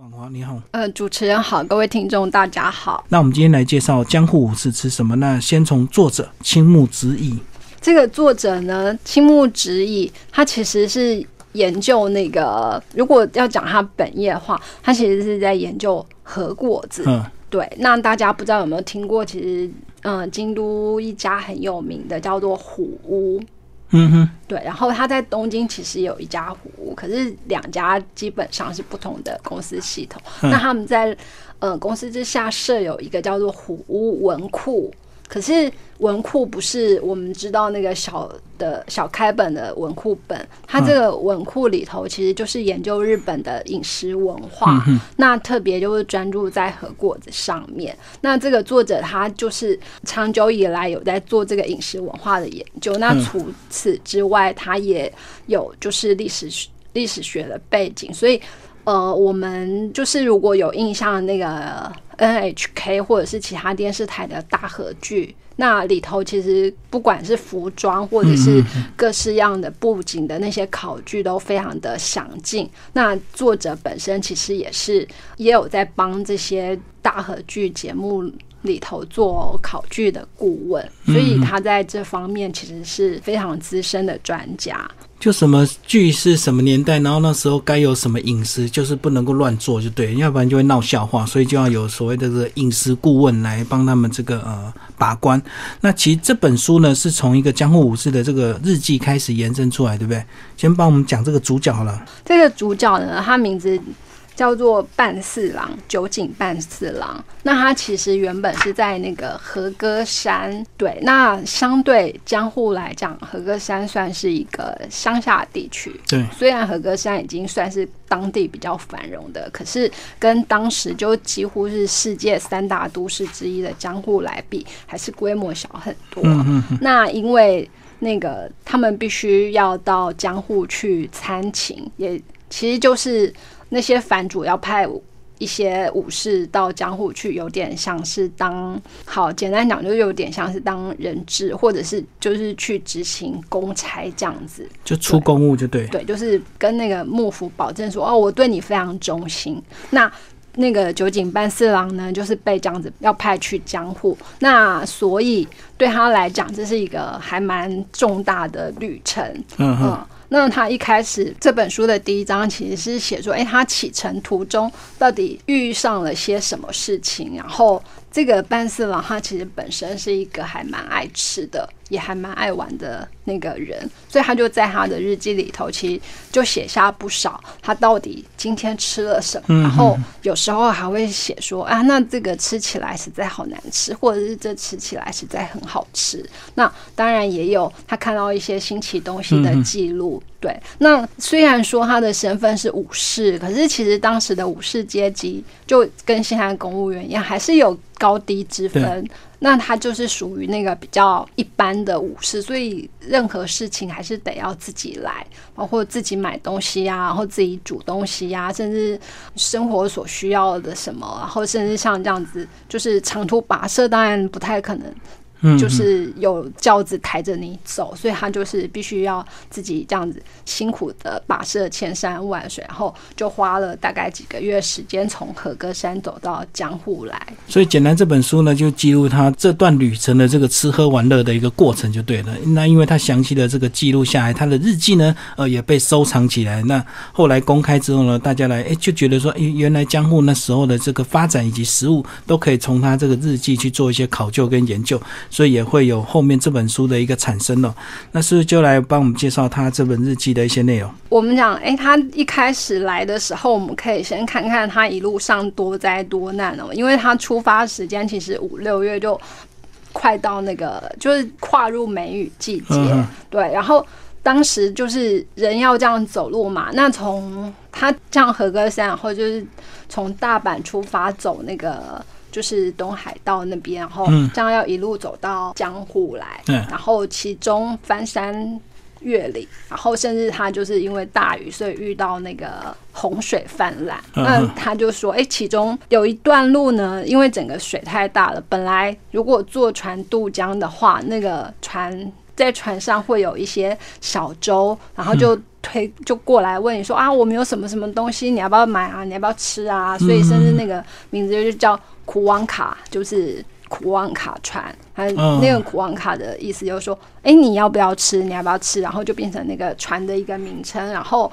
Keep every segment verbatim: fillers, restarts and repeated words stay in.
婉华你好，呃，主持人好，各位听众大家好。那我们今天来介绍江户武士吃什么？那先从作者青木直己。这个作者呢，青木直己，他其实是研究那个，如果要讲他本业的话，他其实是在研究和果子。嗯，对。那大家不知道有没有听过？其实，嗯、呃，京都一家很有名的叫做虎屋。嗯哼，对，然后他在东京其实有一家虎屋，可是两家基本上是不同的公司系统。嗯、那他们在呃公司之下设有一个叫做虎屋文库，可是文库不是我们知道那个小的小开本的文库本，它这个文库里头其实就是研究日本的饮食文化，嗯、那特别就是专注在和果子上面。那这个作者他就是长久以来有在做这个饮食文化的研究，那除此之外，他也有就是历史历史学的背景，所以呃，我们就是如果有印象那个 N H K 或者是其他电视台的大和剧，那里头其实不管是服装或者是各式样的布景的那些考据都非常的详尽。那作者本身其实也是也有在帮这些大和剧节目里头做考据的顾问，所以他在这方面其实是非常资深的专家。就什么剧是什么年代，然后那时候该有什么饮食，就是不能够乱做就对，要不然就会闹笑话，所以就要有所谓的这个饮食顾问来帮他们这个呃把关。那其实这本书呢是从一个江户武士的这个日记开始延伸出来，对不对？先帮我们讲这个主角好了。这个主角呢，他名字叫做半四郎，酒井半四郎。那他其实原本是在那个和歌山，对，那相对江户来讲，和歌山算是一个乡下地区。对，虽然和歌山已经算是当地比较繁荣的，可是跟当时就几乎是世界三大都市之一的江户来比，还是规模小很多。嗯嗯嗯。那因为那个他们必须要到江户去参勤，也其实就是那些藩主要派一些武士到江户去，有点像是当，好简单讲，就有点像是当人质，或者是就是去执行公差这样子，就出公务就对。对，就是跟那个幕府保证说，哦，我对你非常忠心。那那个酒井半四郎呢，就是被这样子要派去江户，那所以对他来讲，这是一个还蛮重大的旅程。嗯哼。嗯，那他一开始这本书的第一章其实是写说，哎、欸，他启程途中到底遇上了些什么事情。然后这个半四郎他其实本身是一个还蛮爱吃的，也还蛮爱玩的那个人，所以他就在他的日记里头，其实就写下不少他到底今天吃了什么。然后有时候还会写说，啊，那这个吃起来实在好难吃，或者是这吃起来实在很好吃。那当然也有他看到一些新奇东西的记录。对，那虽然说他的身份是武士，可是其实当时的武士阶级就跟现在公务员一样，还是有高低之分。那他就是属于那个比较一般的武士，所以任何事情还是得要自己来，包括自己买东西啊，然后自己煮东西啊，甚至生活所需要的什么，然后甚至像这样子，就是长途跋涉，当然不太可能。就是有轿子抬着你走，所以他就是必须要自己这样子辛苦的跋涉千山万水，然后就花了大概几个月时间从和歌山走到江户来。所以简单这本书呢就记录他这段旅程的这个吃喝玩乐的一个过程就对了。那因为他详细的这个记录下来，他的日记呢呃也被收藏起来。那后来公开之后呢，大家来哎就觉得说，原来江户那时候的这个发展以及食物都可以从他这个日记去做一些考究跟研究，所以也会有后面这本书的一个产生了。那是不是就来帮我们介绍他这本日记的一些内容？我们讲，哎，他一开始来的时候，我们可以先看看他一路上多灾多难哦，因为他出发时间其实五六月就快到那个，就是跨入梅雨季节，嗯、对，然后。当时就是人要这样走路嘛，那从他这样和歌山，然后就是从大阪出发走那个就是东海道那边，然后这样要一路走到江户来，嗯、然后其中翻山越岭，然后甚至他就是因为大雨，所以遇到那个洪水泛滥。嗯、那他就说，哎、欸，其中有一段路呢，因为整个水太大了，本来如果坐船渡江的话，那个船。在船上会有一些小舟，然后就推就过来问你说啊，我们有什么什么东西，你要不要买啊？你要不要吃啊？所以甚至那个名字就叫苦旺卡，就是苦旺卡船。那个苦旺卡的意思就是说，哎、嗯，你要不要吃？你要不要吃？然后就变成那个船的一个名称。然后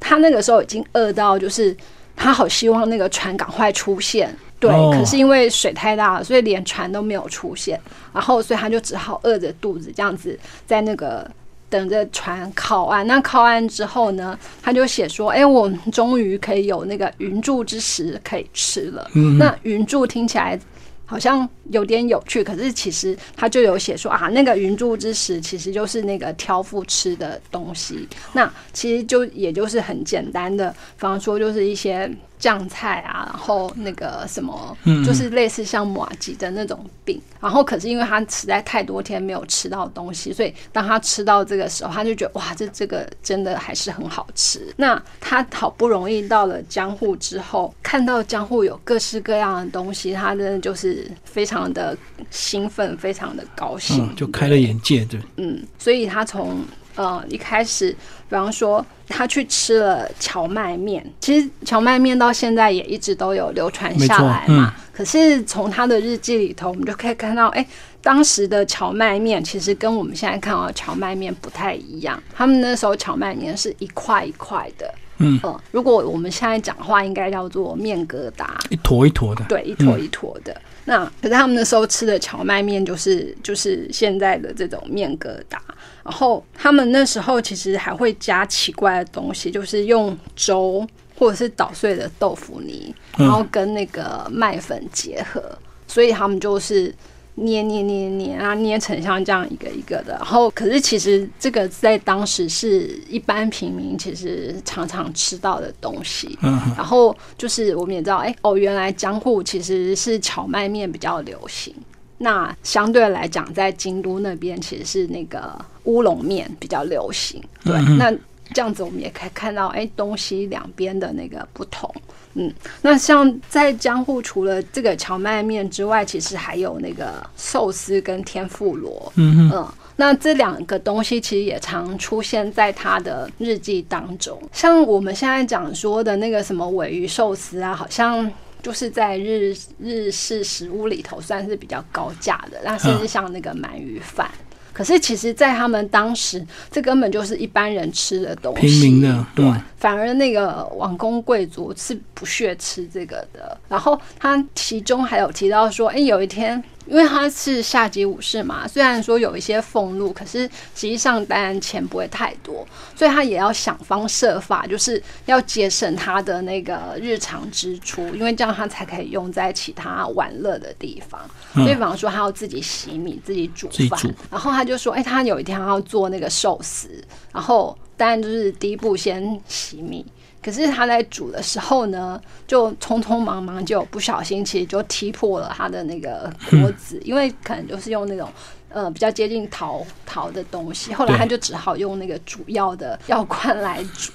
他那个时候已经饿到，就是他好希望那个船赶快出现。对，哦、可是因为水太大了，所以连船都没有出现。然后，所以他就只好饿着肚子这样子在那个。等着船靠岸，那靠岸之后呢，他就写说：“哎、欸，我们终于可以有那个云柱之食可以吃了。嗯”那云柱听起来好像有点有趣，可是其实他就有写说啊，那个云柱之食其实就是那个挑夫吃的东西。那其实就也就是很简单的，比方说就是一些酱菜啊，然后那个什么，就是类似像麻糬的那种饼。然后可是因为他实在太多天没有吃到东西，所以当他吃到这个时候，他就觉得哇，这这个真的还是很好吃。那他好不容易到了江户之后，看到江户有各式各样的东西，他真的就是非常的兴奋，非常的高兴，嗯、就开了眼界，对，嗯，所以他从。呃，一开始，比方说他去吃了荞麦面，其实荞麦面到现在也一直都有流传下来嘛。嗯、可是从他的日记里头，我们就可以看到，哎、欸，当时的荞麦面其实跟我们现在看到的荞麦面不太一样。他们那时候荞麦面是一块一块的，嗯、呃，如果我们现在讲话，应该叫做面疙瘩，一坨一坨的，对，一坨一坨的。嗯那可是他们那时候吃的荞麦面就是就是现在的这种面疙瘩，然后他们那时候其实还会加奇怪的东西，就是用粥或者是捣碎的豆腐泥，然后跟那个麦粉结合，嗯、所以他们就是捏捏捏捏啊，捏成像这样一个一个的。然后可是其实这个在当时是一般平民其实常常吃到的东西。嗯、然后就是我们也知道，哎、欸、哦，原来江户其实是荞麦面比较流行。那相对来讲，在京都那边其实是那个乌龙面比较流行。对，嗯、那这样子我们也可以看到，哎、欸，东西两边的那个不同。嗯，那像在江户除了这个荞麦面之外，其实还有那个寿司跟天妇罗。嗯嗯，那这两个东西其实也常出现在他的日记当中。像我们现在讲说的那个什么鲔鱼寿司啊，好像就是在日日式食物里头算是比较高价的，那甚至像那个鳗鱼饭。嗯可是其实在他们当时这根本就是一般人吃的东西，平民的，对，嗯、反而那个王公贵族是不屑吃这个的。然后他其中还有提到说，哎、欸，有一天因为他是下级武士嘛，虽然说有一些俸禄，可是实际上当然钱不会太多，所以他也要想方设法，就是要节省他的那个日常支出，因为这样他才可以用在其他玩乐的地方。所以比方说他要自己洗米，自己煮饭，然后他就说，哎、欸，他有一天他要做那个寿司，然后当然就是第一步先洗米。可是他在煮的时候呢，就匆匆忙忙就不小心，其实就踢破了他的那个锅子，嗯、因为可能就是用那种呃比较接近陶陶的东西。后来他就只好用那个煮药的药罐来煮，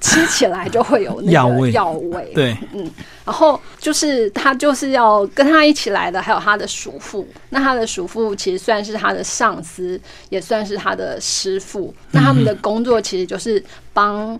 吃起来就会有那个药味。药味对，嗯。然后就是他就是要跟他一起来的，还有他的叔父。那他的叔父其实算是他的上司，也算是他的师父。那他们的工作其实就是帮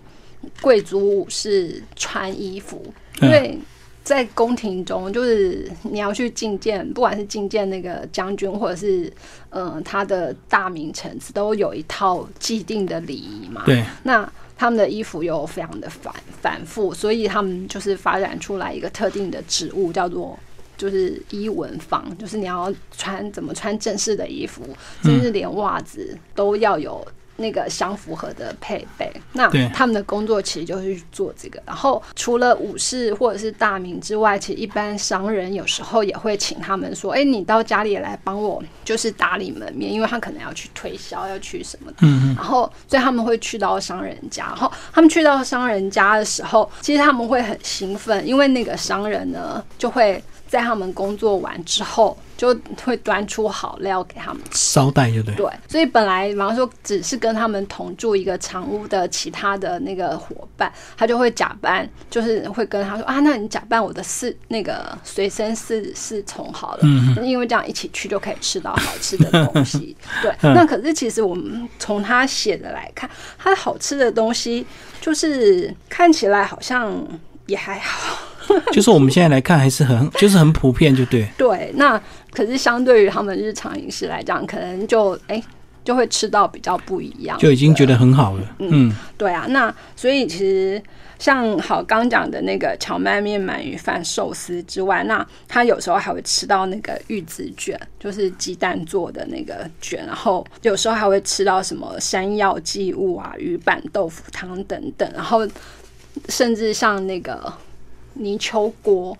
贵族武士穿衣服，因为在宫廷中，就是你要去觐见，不管是觐见那个将军，或者是呃他的大名臣子，都有一套既定的礼仪嘛。对，那他们的衣服又非常的反反复，所以他们就是发展出来一个特定的职务，叫做就是衣纹坊，就是你要穿怎么穿正式的衣服，甚至连袜子都要有。那个相符合的配备，那他们的工作其实就是去做这个。然后除了武士或者是大名之外，其实一般商人有时候也会请他们说：“哎、欸，你到家里来帮我，就是打理门面，因为他可能要去推销，要去什么的。”嗯嗯。然后，所以他们会去到商人家。然后他们去到商人家的时候，其实他们会很兴奋，因为那个商人呢就会。在他们工作完之后就会端出好料给他们招待，就对对，所以本来比方说只是跟他们同住一个长屋的其他的那个伙伴，他就会假扮，就是会跟他说啊，那你假扮我的侍那个随身侍侍从好了、嗯、因为这样一起去就可以吃到好吃的东西对，那可是其实我们从他写的来看，他好吃的东西就是看起来好像也还好就是我们现在来看还是很就是很普遍就对对，那可是相对于他们日常饮食来讲，可能就哎、欸、就会吃到比较不一样，就已经觉得很好了。 嗯, 嗯对啊，那所以其实像好刚讲的那个荞麦面鳗鱼饭寿司之外，那他有时候还会吃到那个玉子卷，就是鸡蛋做的那个卷，然后有时候还会吃到什么山药祭物啊、鱼板豆腐汤等等，然后甚至像那个泥鳅锅，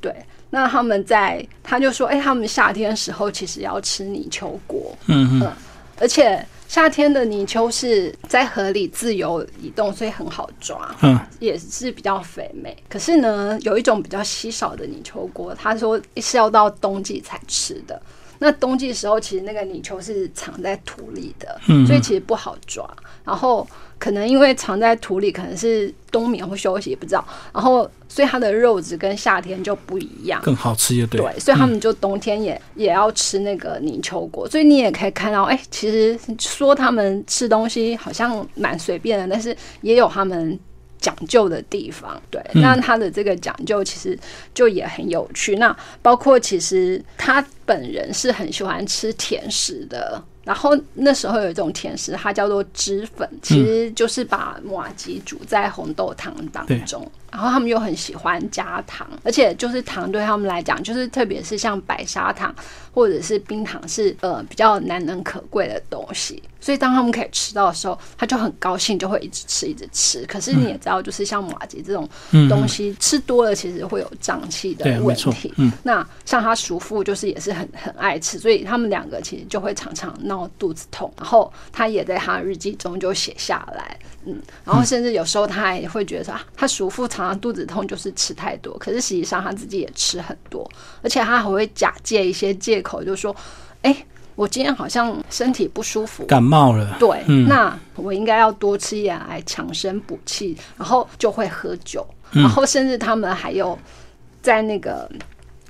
对，那他们在他就说哎、欸，他们夏天的时候其实要吃泥鳅锅， 嗯, 嗯而且夏天的泥鳅是在河里自由移动，所以很好抓，嗯，也是比较肥美。可是呢，有一种比较稀少的泥鳅锅，他说是要到冬季才吃的，那冬季的时候其实那个泥鳅是藏在土里的，所以其实不好抓，然后可能因为藏在土里，可能是冬眠或休息也不知道，然后所以它的肉质跟夏天就不一样，更好吃就对对，所以他们就冬天也、嗯、也要吃那个泥鳅锅。所以你也可以看到哎、欸，其实说他们吃东西好像蛮随便的，但是也有他们讲究的地方，对，那他的这个讲究其实就也很有趣、嗯、那包括其实他本人是很喜欢吃甜食的，然后那时候有一种甜食它叫做脂粉，其实就是把麻糬煮在红豆汤当中、嗯、然后他们又很喜欢加糖，而且就是糖对他们来讲，就是特别是像白砂糖或者是冰糖是、呃、比较难能可贵的东西，所以当他们可以吃到的时候他就很高兴，就会一直吃一直吃。可是你也知道就是像麻糬这种东西、嗯、吃多了其实会有胀气的问题、嗯、那像他叔父就是也是 很, 很爱吃，所以他们两个其实就会常常闹肚子痛，然后他也在他日记中就写下来，嗯，然后甚至有时候他还会觉得说、啊、他叔父常常肚子痛就是吃太多，可是实际上他自己也吃很多，而且他还会假借一些借口就说哎、欸，我今天好像身体不舒服感冒了，对、嗯、那我应该要多吃一点来强身补气，然后就会喝酒、嗯、然后甚至他们还有在那个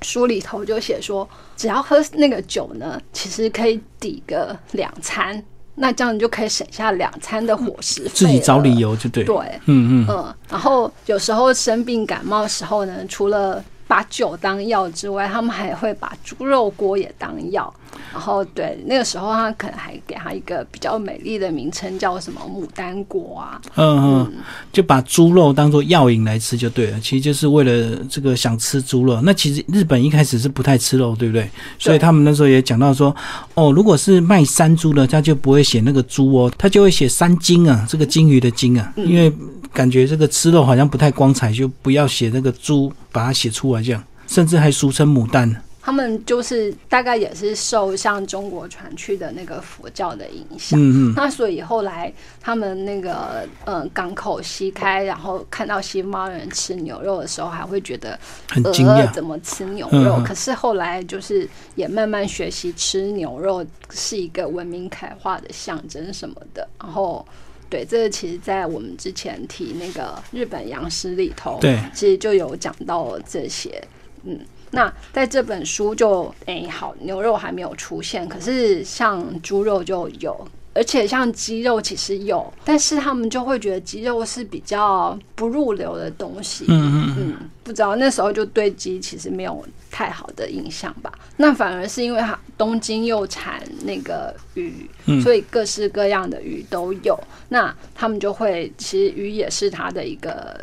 书里头就写说只要喝那个酒呢其实可以抵个两餐，那这样你就可以省下两餐的伙食费了，自己找理由就对对，嗯嗯嗯。然后有时候生病感冒的时候呢，除了把酒当药之外，他们还会把猪肉锅也当药，然后对那个时候他可能还给他一个比较美丽的名称叫什么牡丹锅啊， 嗯, 嗯就把猪肉当作药引来吃就对了，其实就是为了这个想吃猪肉。那其实日本一开始是不太吃肉对不对，所以他们那时候也讲到说哦，如果是卖山猪的他就不会写那个猪哦，他就会写山鲸啊，这个鲸鱼的鲸啊、嗯、因为感觉这个吃肉好像不太光彩，就不要写那个猪，把它写出来这样，甚至还俗称牡丹。他们就是大概也是受像中国传去的那个佛教的影响、嗯、那所以后来他们那个、呃、港口西开，然后看到西方人吃牛肉的时候还会觉得很惊讶怎么吃牛肉、嗯、可是后来就是也慢慢学习吃牛肉是一个文明开化的象征什么的，然后对，这个其实在我们之前提那个日本洋食里头，对，其实就有讲到这些。嗯，那在这本书就哎好，牛肉还没有出现，可是像猪肉就有，而且像鸡肉其实有，但是他们就会觉得鸡肉是比较不入流的东西，嗯嗯，不知道那时候就对鸡其实没有太好的印象吧。那反而是因为东京又产那个鱼，所以各式各样的鱼都有，那他们就会其实鱼也是他的一个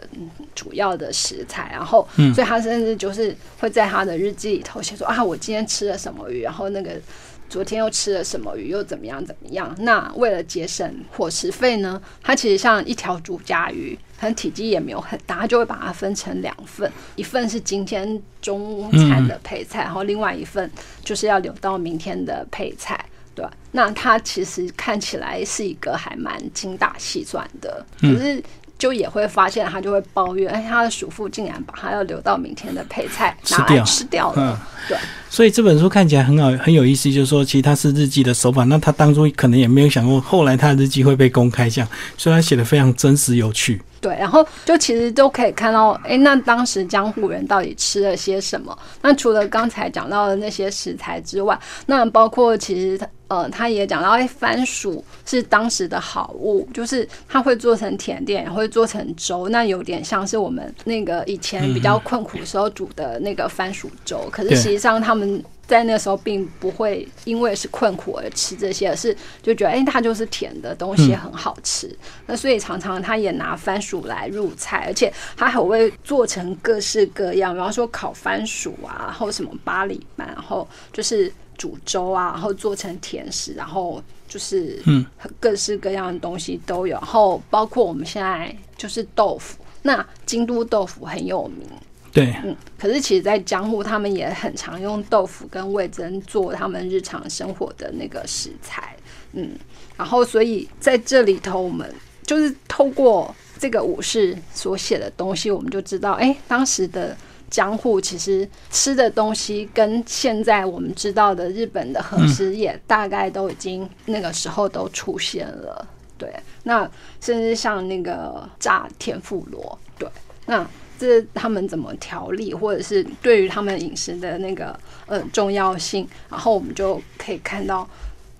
主要的食材，然后所以他甚至就是会在他的日记里头写说啊，我今天吃了什么鱼，然后那个昨天又吃了什么鱼，又怎么样怎么样。那为了节省伙食费呢，它其实像一条竹荚鱼，它体积也没有很大，它就会把它分成两份，一份是今天中午餐的配菜，然后另外一份就是要留到明天的配菜，对吧？那它其实看起来是一个还蛮精打细算的，可是就也会发现他就会抱怨，哎，他的叔父竟然把他要留到明天的配菜拿来吃掉了。嗯、对，所以这本书看起来很好，很有意思，就是说其实他是日记的手法，那他当初可能也没有想过后来他的日记会被公开这样，所以他写得非常真实有趣。对，然后就其实都可以看到，哎，那当时江户人到底吃了些什么？那除了刚才讲到的那些食材之外，那包括其实呃，他也讲到，哎，番薯是当时的好物，就是它会做成甜点，也会做成粥，那有点像是我们那个以前比较困苦时候煮的那个番薯粥。嗯、可是实际上他们在那时候并不会因为是困苦而吃这些，而是就觉得，哎，它就是甜的东西很好吃。嗯、那所以常常他也拿番薯来入菜，而且他还会做成各式各样，比方说烤番薯啊，然后什么八里饭，然后就是煮粥啊，然后做成甜食，然后就是各式各样的东西都有，然后包括我们现在就是豆腐，那京都豆腐很有名。对，嗯，可是其实在江户他们也很常用豆腐跟味噌做他们日常生活的那个食材。嗯，然后所以在这里头我们就是透过这个武士所写的东西，我们就知道，哎，当时的江户其实吃的东西跟现在我们知道的日本的和食也大概都已经那个时候都出现了。对，那甚至像那个炸天妇罗，对，那这他们怎么调理，或者是对于他们饮食的那个呃重要性，然后我们就可以看到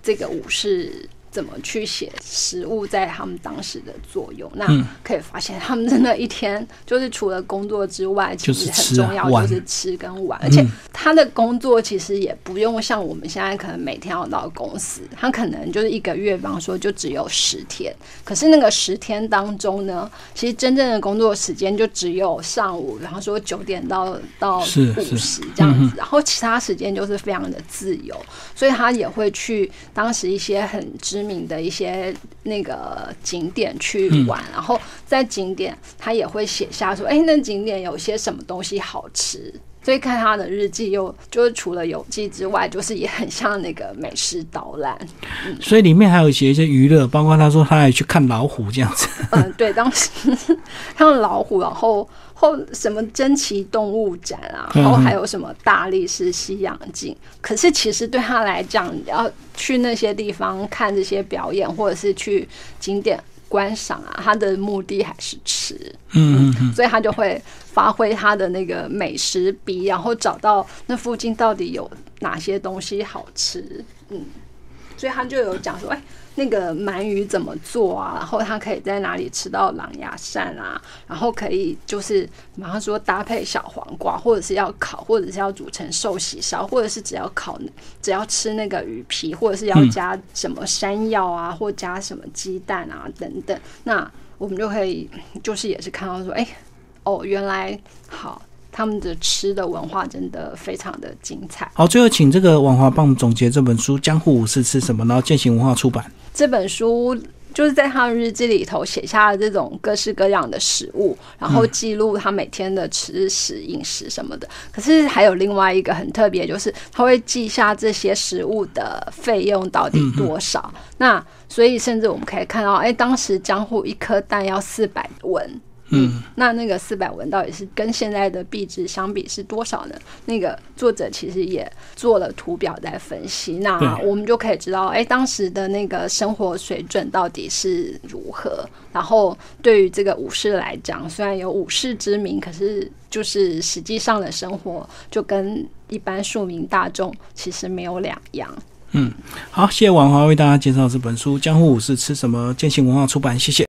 这个武士怎么去写食物在他们当时的作用。那可以发现他们真的一天就是除了工作之外，其实很重要就是吃跟玩，而且他的工作其实也不用像我们现在可能每天要到公司，他可能就是一个月比方说就只有十天，可是那个十天当中呢，其实真正的工作时间就只有上午比方说九点到到五十这样子，然后其他时间就是非常的自由，所以他也会去当时一些很知知名的一些那个景点去玩，嗯、然后在景点他也会写下说，哎，那景点有些什么东西好吃。所以看他的日记又就是除了游记之外，就是也很像那个美食导览。嗯、所以里面还有写一些娱乐，包括他说他还去看老虎这样子。嗯，对，当时看老虎，然后后什么珍奇动物展啊，然后还有什么大力士西洋镜。嗯、可是其实对他来讲，要去那些地方看这些表演，或者是去景点观赏啊，他的目的还是吃。嗯， 嗯， 嗯，所以他就会发挥他的那个美食鼻，然后找到那附近到底有哪些东西好吃。嗯，所以他就有讲说，哎，那个鳗鱼怎么做啊，然后他可以在哪里吃到狼牙扇啊，然后可以就是马上说搭配小黄瓜，或者是要烤，或者是要煮成寿喜烧，或者是只要烤只要吃那个鱼皮，或者是要加什么山药啊，或加什么鸡蛋啊等等。那我们就可以就是也是看到说，哎，哦，原来好他们的吃的文化真的非常的精彩。好，最后请这个婉华帮我们总结这本书《江户武士吃什么》，然后健行文化出版。这本书就是在他的日记里头写下了这种各式各样的食物，然后记录他每天的吃食饮食什么的。嗯、可是还有另外一个很特别，就是他会记下这些食物的费用到底多少。嗯、那所以甚至我们可以看到，哎，当时江户一颗蛋要四百文。嗯，那那个四百文到底是跟现在的币值相比是多少呢？那个作者其实也做了图表在分析，那我们就可以知道，哎，当时的那个生活水准到底是如何。然后对于这个武士来讲，虽然有武士之名，可是就是实际上的生活就跟一般庶民大众其实没有两样。嗯，好，谢谢婉华为大家介绍这本书《江户武士吃什么》，健行文化出版，谢谢。